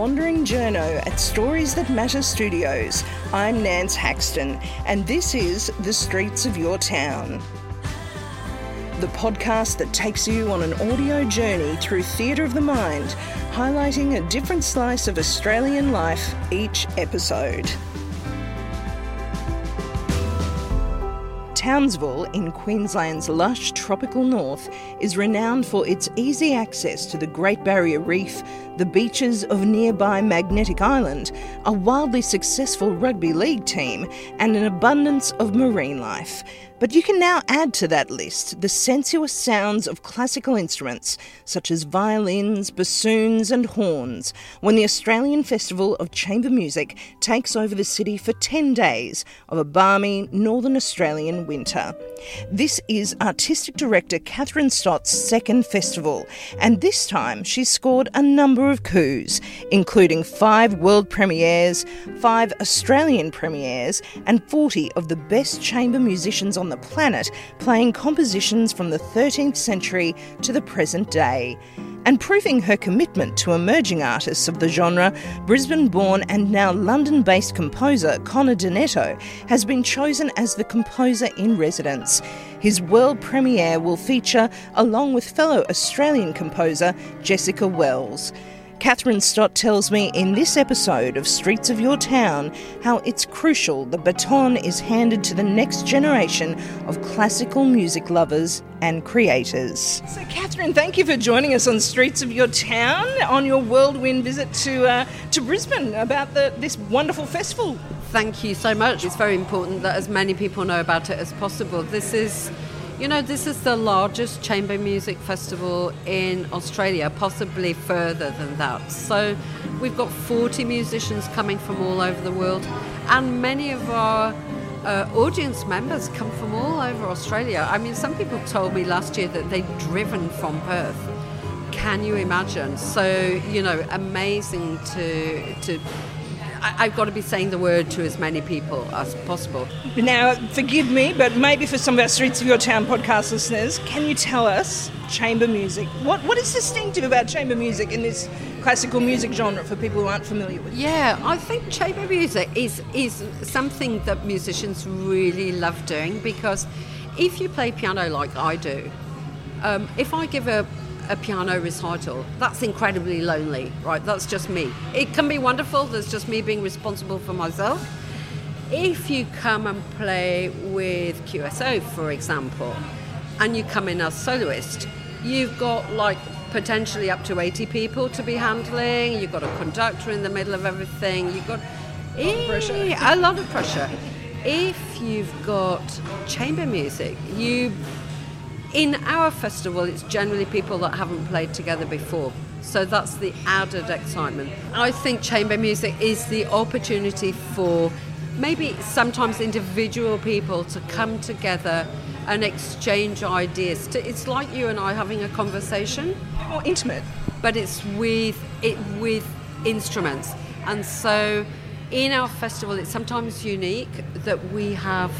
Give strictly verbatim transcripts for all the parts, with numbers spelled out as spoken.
wandering journo at Stories That Matter Studios. I'm Nance Haxton, and this is The Streets of Your Town, the podcast that takes you on an audio journey through theatre of the mind, highlighting a different slice of Australian life each episode. Townsville, in Queensland's lush tropical north, is renowned for its easy access to the Great Barrier Reef, the beaches of nearby Magnetic Island, a wildly successful rugby league team, and an abundance of marine life. But you can now add to that list the sensuous sounds of classical instruments such as violins, bassoons and horns when the Australian Festival of Chamber Music takes over the city for ten days of a balmy northern Australian winter. This is artistic director Kathryn Stott's second festival, and this time she scored a number of coups, including five world premieres, five Australian premieres and forty of the best chamber musicians on the planet playing compositions from the thirteenth century to the present day. And proving her commitment to emerging artists of the genre, Brisbane-born and now London-based composer Connor D'Netto has been chosen as the composer-in-residence. His world premiere will feature, along with fellow Australian composer Jessica Wells. Kathryn Stott tells me in this episode of Streets of Your Town how it's crucial the baton is handed to the next generation of classical music lovers and creators. So Kathryn, thank you for joining us on Streets of Your Town on your whirlwind visit to uh, to Brisbane about the, this wonderful festival. Thank you so much. It's very important that as many people know about it as possible. This is... You know, this is the largest chamber music festival in Australia, possibly further than that. So we've got forty musicians coming from all over the world, and many of our uh, audience members come from all over Australia. I mean, some people told me last year that they'd driven from Perth. Can you imagine? So, you know, amazing to... to I've got to be saying the word to as many people as possible. Now, forgive me, but maybe for some of our Streets of Your Town podcast listeners, can you tell us chamber music? What What is distinctive about chamber music in this classical music genre for people who aren't familiar with it? Yeah, I think chamber music is is something that musicians really love doing, because if you play piano like I do, um, if I give a a piano recital, that's incredibly lonely, right? That's just me. It can be wonderful, that's just me being responsible for myself. If you come and play with Q S O, for example, and you come in as soloist, you've got like potentially up to eighty people to be handling, you've got a conductor in the middle of everything, you've got a lot of pressure. A lot of pressure. If you've got chamber music, you in our festival, it's generally people that haven't played together before. So that's the added excitement. I think chamber music is the opportunity for maybe sometimes individual people to come together and exchange ideas. It's like you and I having a conversation. More intimate. But it's with it with instruments. And so in our festival, it's sometimes unique that we have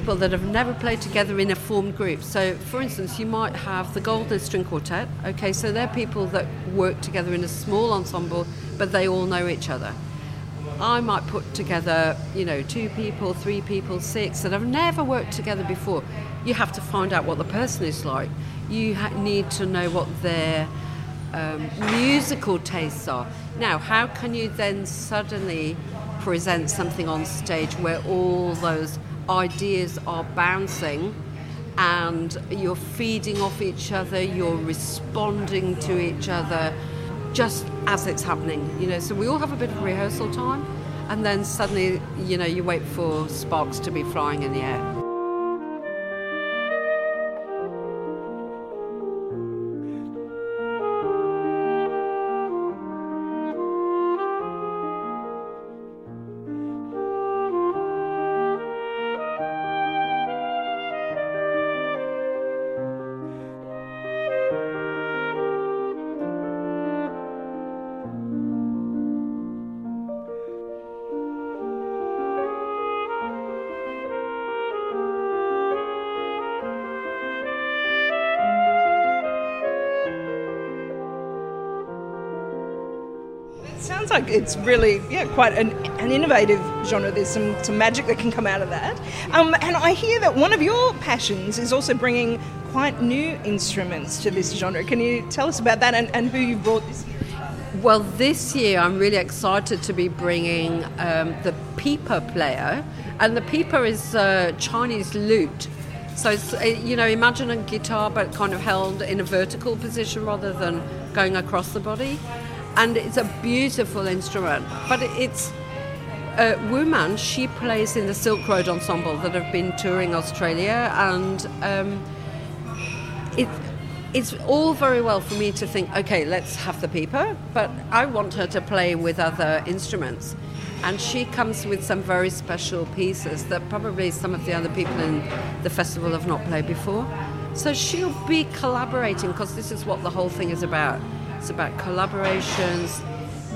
people that have never played together in a formed group. So, for instance, you might have the Goldner String Quartet. Okay, so they're people that work together in a small ensemble, but they all know each other. I might put together, you know, two people, three people, six that have never worked together before. You have to find out what the person is like. You ha- need to know what their um, musical tastes are. Now, how can you then suddenly present something on stage where all those ideas are bouncing and you're feeding off each other, you're responding to each other just as it's happening, you know? So we all have a bit of rehearsal time, and then suddenly, you know, you wait for sparks to be flying in the air. sounds like it's really, yeah, quite an, an innovative genre. There's some, some magic that can come out of that. Um, and I hear that one of your passions is also bringing quite new instruments to this genre. Can you tell us about that and, and who you brought this year? Well, this year I'm really excited to be bringing um, the pipa player. And the pipa is a uh, Chinese lute. So, it's, you know, imagine a guitar but kind of held in a vertical position rather than going across the body. And it's a beautiful instrument. But it's uh, Wu Man, she plays in the Silk Road Ensemble that have been touring Australia. And um, it, it's all very well for me to think, okay, let's have the pipa, but I want her to play with other instruments. And she comes with some very special pieces that probably some of the other people in the festival have not played before. So she'll be collaborating, because this is what the whole thing is about. It's about collaborations,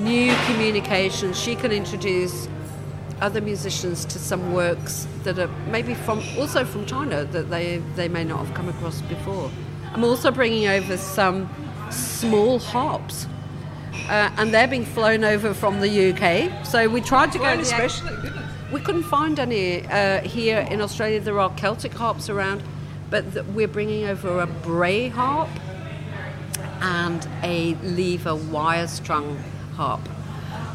new communications. She can introduce other musicians to some works that are maybe from also from China that they, they may not have come across before. I'm also bringing over some small harps. Uh, and they're being flown over from the U K. So we tried to go to especially. We couldn't find any uh, here in Australia. There are Celtic harps around, but th- we're bringing over a Bray harp and a lever wire-strung harp.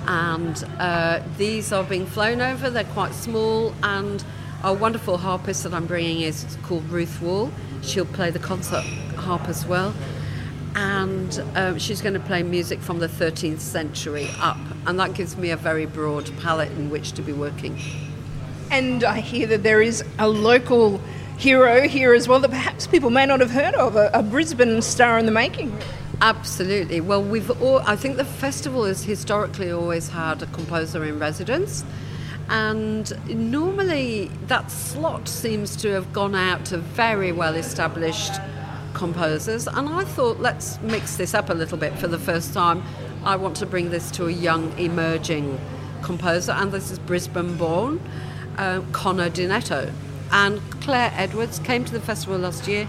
And uh, these are being flown over. They're quite small. And our wonderful harpist that I'm bringing is called Ruth Wall. She'll play the concert harp as well. And um, she's going to play music from the thirteenth century up. And that gives me a very broad palette in which to be working. And I hear that there is a local hero here as well that perhaps people may not have heard of, a, a Brisbane star in the making. Absolutely. Well, we've all, I think the festival has historically always had a composer in residence. And normally that slot seems to have gone out to very well-established composers, and I thought, let's mix this up a little bit. For the first time, I want to bring this to a young emerging composer, and this is Brisbane born uh, Connor D'Netto. And Claire Edwards came to the festival last year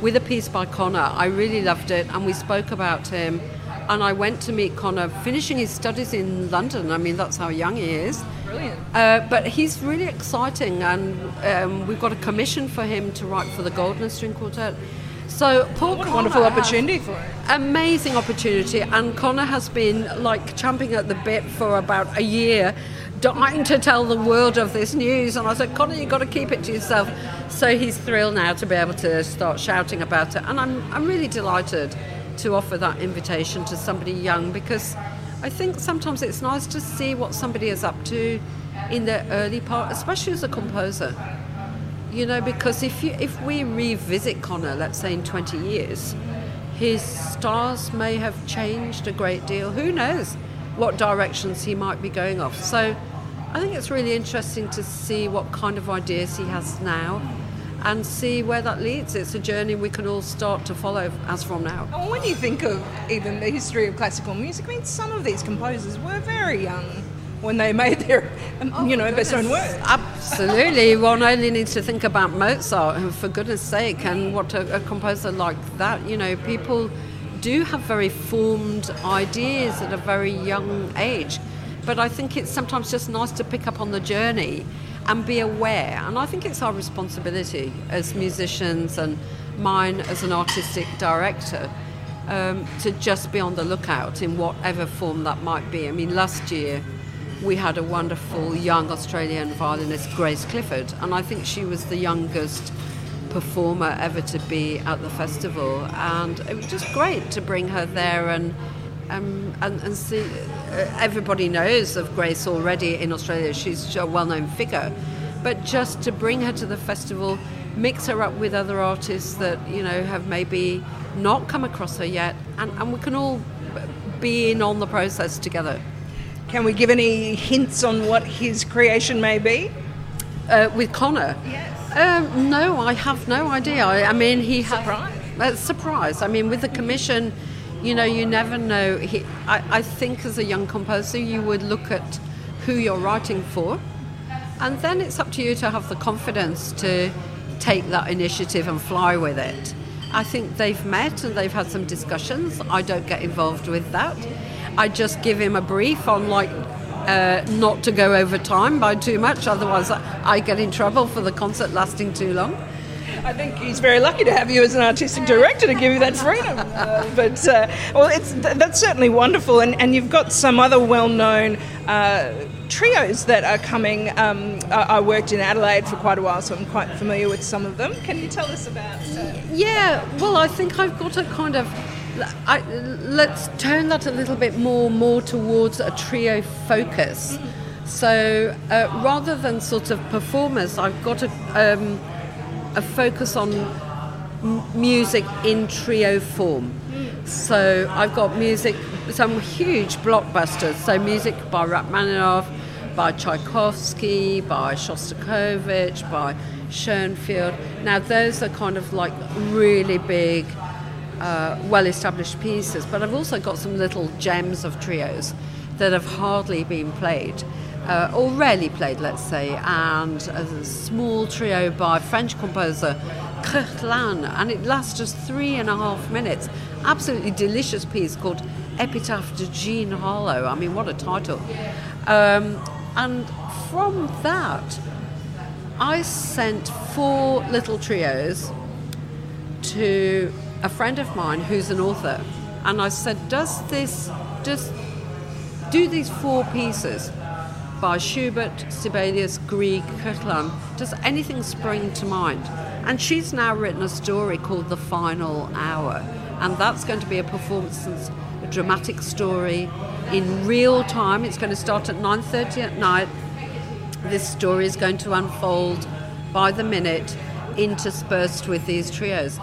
with a piece by Connor. I really loved it, and we spoke about him, and I went to meet Connor finishing his studies in London. I mean, that's how young he is. Brilliant. Uh, but he's really exciting, and um, we've got a commission for him to write for the Goldner String Quartet. So Paul what a wonderful opportunity for him. Amazing opportunity, and Connor has been like champing at the bit for about a year, dying to tell the world of this news. And I said, Connor, you've got to keep it to yourself. So he's thrilled now to be able to start shouting about it, and I'm I'm really delighted to offer that invitation to somebody young, because I think sometimes it's nice to see what somebody is up to in their early part, especially as a composer. You know, because if you, if we revisit Connor, let's say in twenty years, his styles may have changed a great deal. Who knows what directions he might be going off. So I think it's really interesting to see what kind of ideas he has now and see where that leads. It's a journey we can all start to follow as from now. Well, when you think of even the history of classical music, I mean, some of these composers were very young when they made their, um, oh, you know, goodness. Best own work. Absolutely. One only needs to think about Mozart, and for goodness sake, and what a, a composer like that. You know, people do have very formed ideas at a very young age, but I think it's sometimes just nice to pick up on the journey and be aware. And I think it's our responsibility as musicians, and mine as an artistic director, um, to just be on the lookout in whatever form that might be. I mean, last year we had a wonderful young Australian violinist, Grace Clifford, and I think she was the youngest performer ever to be at the festival, and it was just great to bring her there and um, and, and see. Uh, everybody knows of Grace already in Australia. She's a well-known figure, but just to bring her to the festival, mix her up with other artists that, you know, have maybe not come across her yet, and, and we can all be in on the process together. Can we give any hints on what his creation may be? Uh, with Connor? Yes. Um, no, I have no idea. I, I mean, he has... Surprise. Uh, surprise. I mean, with the commission, you know, you never know. He, I, I think as a young composer, you would look at who you're writing for, and then it's up to you to have the confidence to take that initiative and fly with it. I think they've met and they've had some discussions. I don't get involved with that. I just give him a brief on like uh, not to go over time by too much, otherwise I, I get in trouble for the concert lasting too long. I think he's very lucky to have you as an artistic director to give you that freedom. Uh, but, uh, well, it's th- that's certainly wonderful. And, and you've got some other well-known uh, trios that are coming. Um, I-, I worked in Adelaide for quite a while, so I'm quite familiar with some of them. Can you tell us about... Uh, yeah, well, I think I've got a kind of... I, let's turn that a little bit more, more towards a trio focus. Mm-hmm. So uh, rather than sort of performers, I've got a... Um, a focus on m- music in trio form. So I've got music, some huge blockbusters, so music by Rachmaninoff, by Tchaikovsky, by Shostakovich, by Schoenfeld. Now those are kind of like really big, uh, well-established pieces, but I've also got some little gems of trios that have hardly been played. Uh, or rarely played, let's say, and a small trio by French composer Kirtland, and it lasts just three and a half minutes. Absolutely delicious piece called Epitaph to Jean Harlow. I mean, what a title. Um, and from that, I sent four little trios to a friend of mine who's an author, and I said, does this, just do these four pieces by Schubert, Sibelius, Grieg, Cretlaine, does anything spring to mind? And she's now written a story called The Final Hour, and that's going to be a performance, a dramatic story in real time. It's going to start at nine thirty at night. This story is going to unfold by the minute, interspersed with these trios.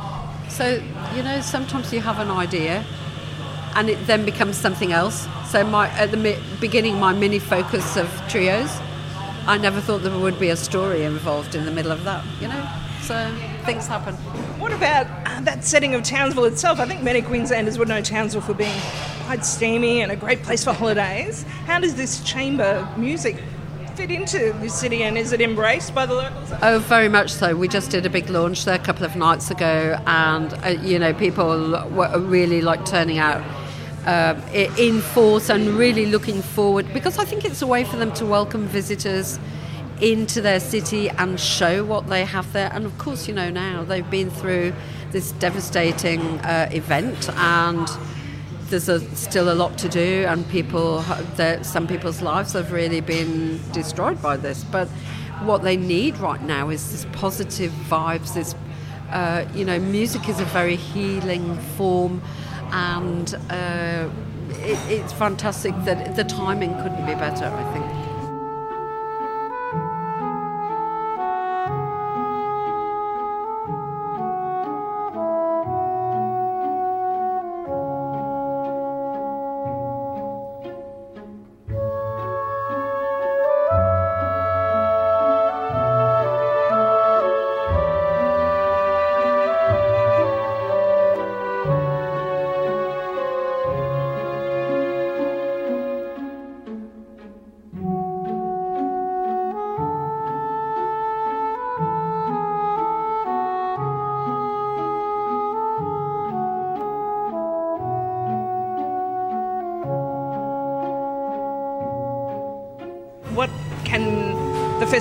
So, you know, sometimes you have an idea, and it then becomes something else. So my, at the mi- beginning, my mini focus of trios, I never thought there would be a story involved in the middle of that, you know? So things happen. What about uh, that setting of Townsville itself? I think many Queenslanders would know Townsville for being quite steamy and a great place for holidays. How does this chamber music fit into the city, and is it embraced by the locals? Oh, very much so. We just did a big launch there a couple of nights ago, and, uh, you know, people were really, like, turning out. Um, in force and really looking forward, because I think it's a way for them to welcome visitors into their city and show what they have there. And of course, you know, now they've been through this devastating uh, event, and there's a, still a lot to do, and people, some people's lives have really been destroyed by this. But what they need right now is this positive vibes, this, uh, you know, music is a very healing form. And uh, it, it's fantastic that the timing couldn't be better, I think.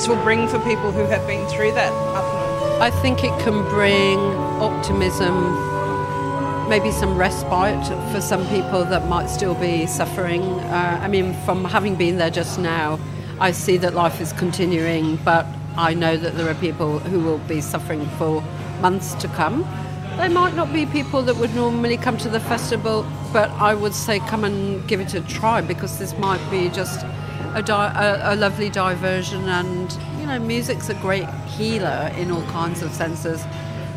Will bring for people who have been through that up north? I think it can bring optimism, maybe some respite for some people that might still be suffering. Uh, I mean, from having been there just now, I see that life is continuing, but I know that there are people who will be suffering for months to come. They might not be people that would normally come to the festival, but I would say come and give it a try, because this might be just A, di- a, a lovely diversion, and you know, music's a great healer in all kinds of senses.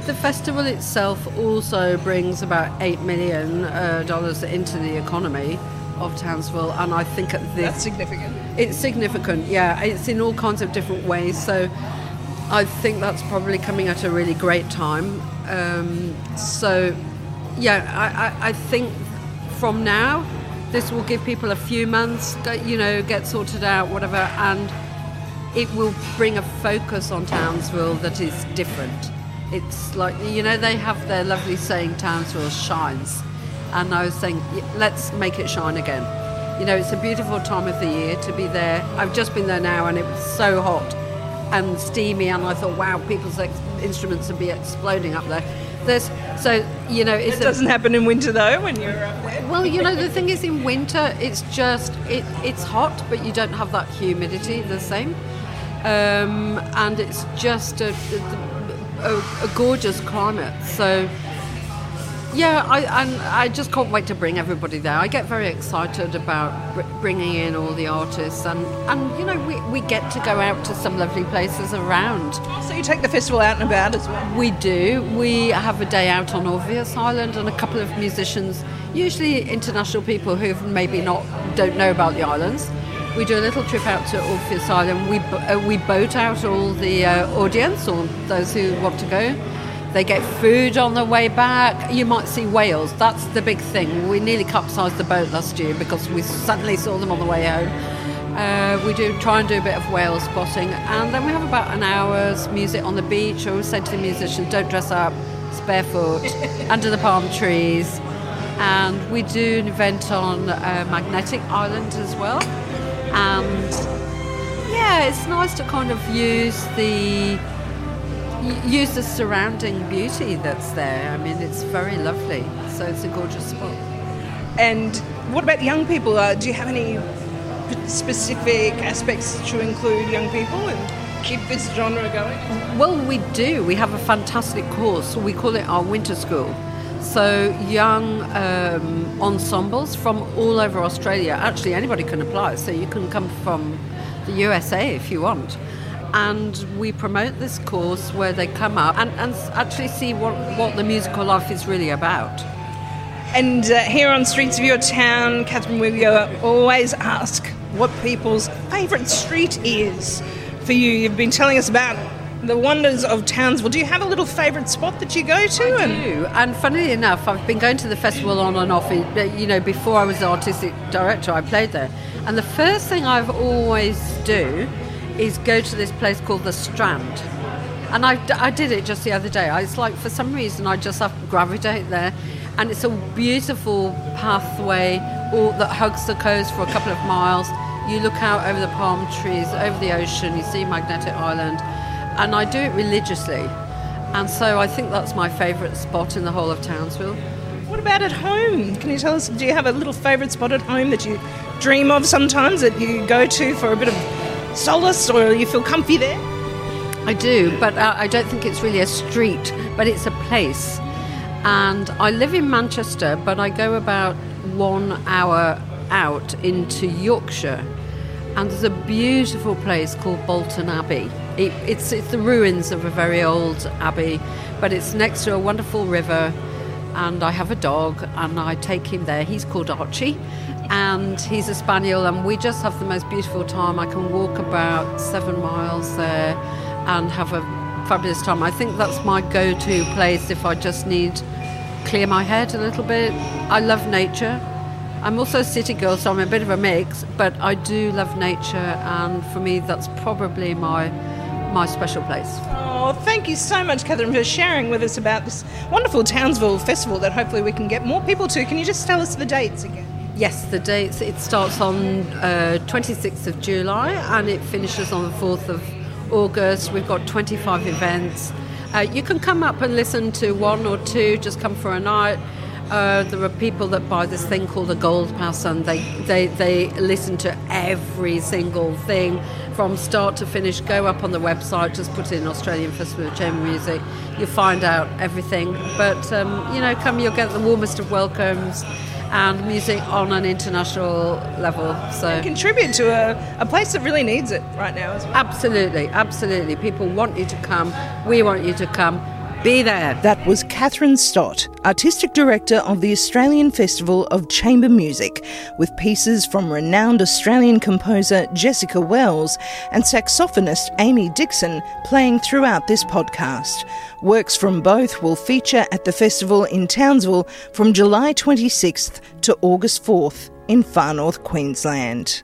The festival itself also brings about eight million uh, dollars into the economy of Townsville, and I think at this that's significant. It's significant, yeah. It's in all kinds of different ways, so I think that's probably coming at a really great time. Um, so, yeah, I, I, I think from now, this will give people a few months, you know, get sorted out, whatever, and it will bring a focus on Townsville that is different. It's like, you know, they have their lovely saying, Townsville shines. And I was saying, let's make it shine again. You know, it's a beautiful time of the year to be there. I've just been there now and it was so hot and steamy, and I thought, wow, people's ex- instruments would be exploding up there. There's, so, you know... It's it doesn't a, happen in winter, though, when you're up there. Well, you know, the thing is, in winter, it's just, it, it's hot, but you don't have that humidity the same. Um, and it's just a, a, a gorgeous climate. So, yeah, I and I just can't wait to bring everybody there. I get very excited about br- bringing in all the artists. And, and you know, we, we get to go out to some lovely places around. So you take the festival out and about as well? We do. We have a day out on Orpheus Island and a couple of musicians, usually international people who maybe not don't know about the islands. We do a little trip out to Orpheus Island. We uh, we boat out all the uh, audience, or those who want to go. They get food on the way back. You might see whales. That's the big thing. We nearly capsized the boat last year because we suddenly saw them on the way home. Uh, we do try and do a bit of whale spotting. And then we have about an hour's music on the beach. I always say to the musicians, don't dress up. It's barefoot, under the palm trees. And we do an event on uh, Magnetic Island as well. And yeah, it's nice to kind of use the use the surrounding beauty that's there. I mean, it's very lovely, so it's a gorgeous spot. And what about young people? Uh, do you have any specific aspects to include young people and keep this genre going? Well, we do. We have a fantastic course. We call it our winter school. So young um, ensembles from all over Australia. Actually, anybody can apply, so you can come from the U S A if you want. And we promote this course where they come up and, and actually see what, what the musical life is really about. And uh, here on Streets of Your Town, Kathryn, we always ask what people's favourite street is for you. You've been telling us about the wonders of Townsville. Do you have a little favourite spot that you go to? I do. And funnily enough, I've been going to the festival on and off. You know, before I was the artistic director, I played there. And the first thing I've always do is go to this place called The Strand. And I, I did it just the other day. I, it's like, for some reason, I just have to gravitate there. And it's a beautiful pathway all, that hugs the coast for a couple of miles. You look out over the palm trees, over the ocean, you see Magnetic Island. And I do it religiously. And so I think that's my favourite spot in the whole of Townsville. What about at home? Can you tell us, do you have a little favourite spot at home that you dream of sometimes, that you go to for a bit of solace, or you feel comfy there? I do, but uh, I don't think it's really a street, but it's a place. And I live in Manchester, but I go about one hour out into Yorkshire, and there's a beautiful place called Bolton Abbey. It, it's, it's the ruins of a very old abbey, but it's next to a wonderful river, and I have a dog, and I take him there. He's called Archie, and he's a spaniel, and we just have the most beautiful time. I can walk about seven miles there and have a fabulous time. I think that's my go-to place if I just need to clear my head a little bit. I love nature. I'm also a city girl, so I'm a bit of a mix, but I do love nature, and for me that's probably my my special place. Oh, thank you so much, Kathryn, for sharing with us about this wonderful Townsville Festival that hopefully we can get more people to. Can you just tell us the dates again? Yes, the dates. It starts on uh, twenty-sixth of July and it finishes on the fourth of August. We've got twenty-five events. Uh, you can come up and listen to one or two, just come for a night. Uh, there are people that buy this thing called a Gold Pass, and they, they, they listen to every single thing from start to finish. Go up on the website, just put in Australian Festival of Chamber Music. You'll find out everything. But, um, you know, come, you'll get the warmest of welcomes. And music on an international level. So and contribute to a, a place that really needs it right now as well. Absolutely, absolutely. People want you to come. We want you to come. Be there. That was Kathryn Stott, Artistic Director of the Australian Festival of Chamber Music, with pieces from renowned Australian composer Jessica Wells and saxophonist Amy Dixon playing throughout this podcast. Works from both will feature at the festival in Townsville from July twenty-sixth to August fourth in Far North Queensland.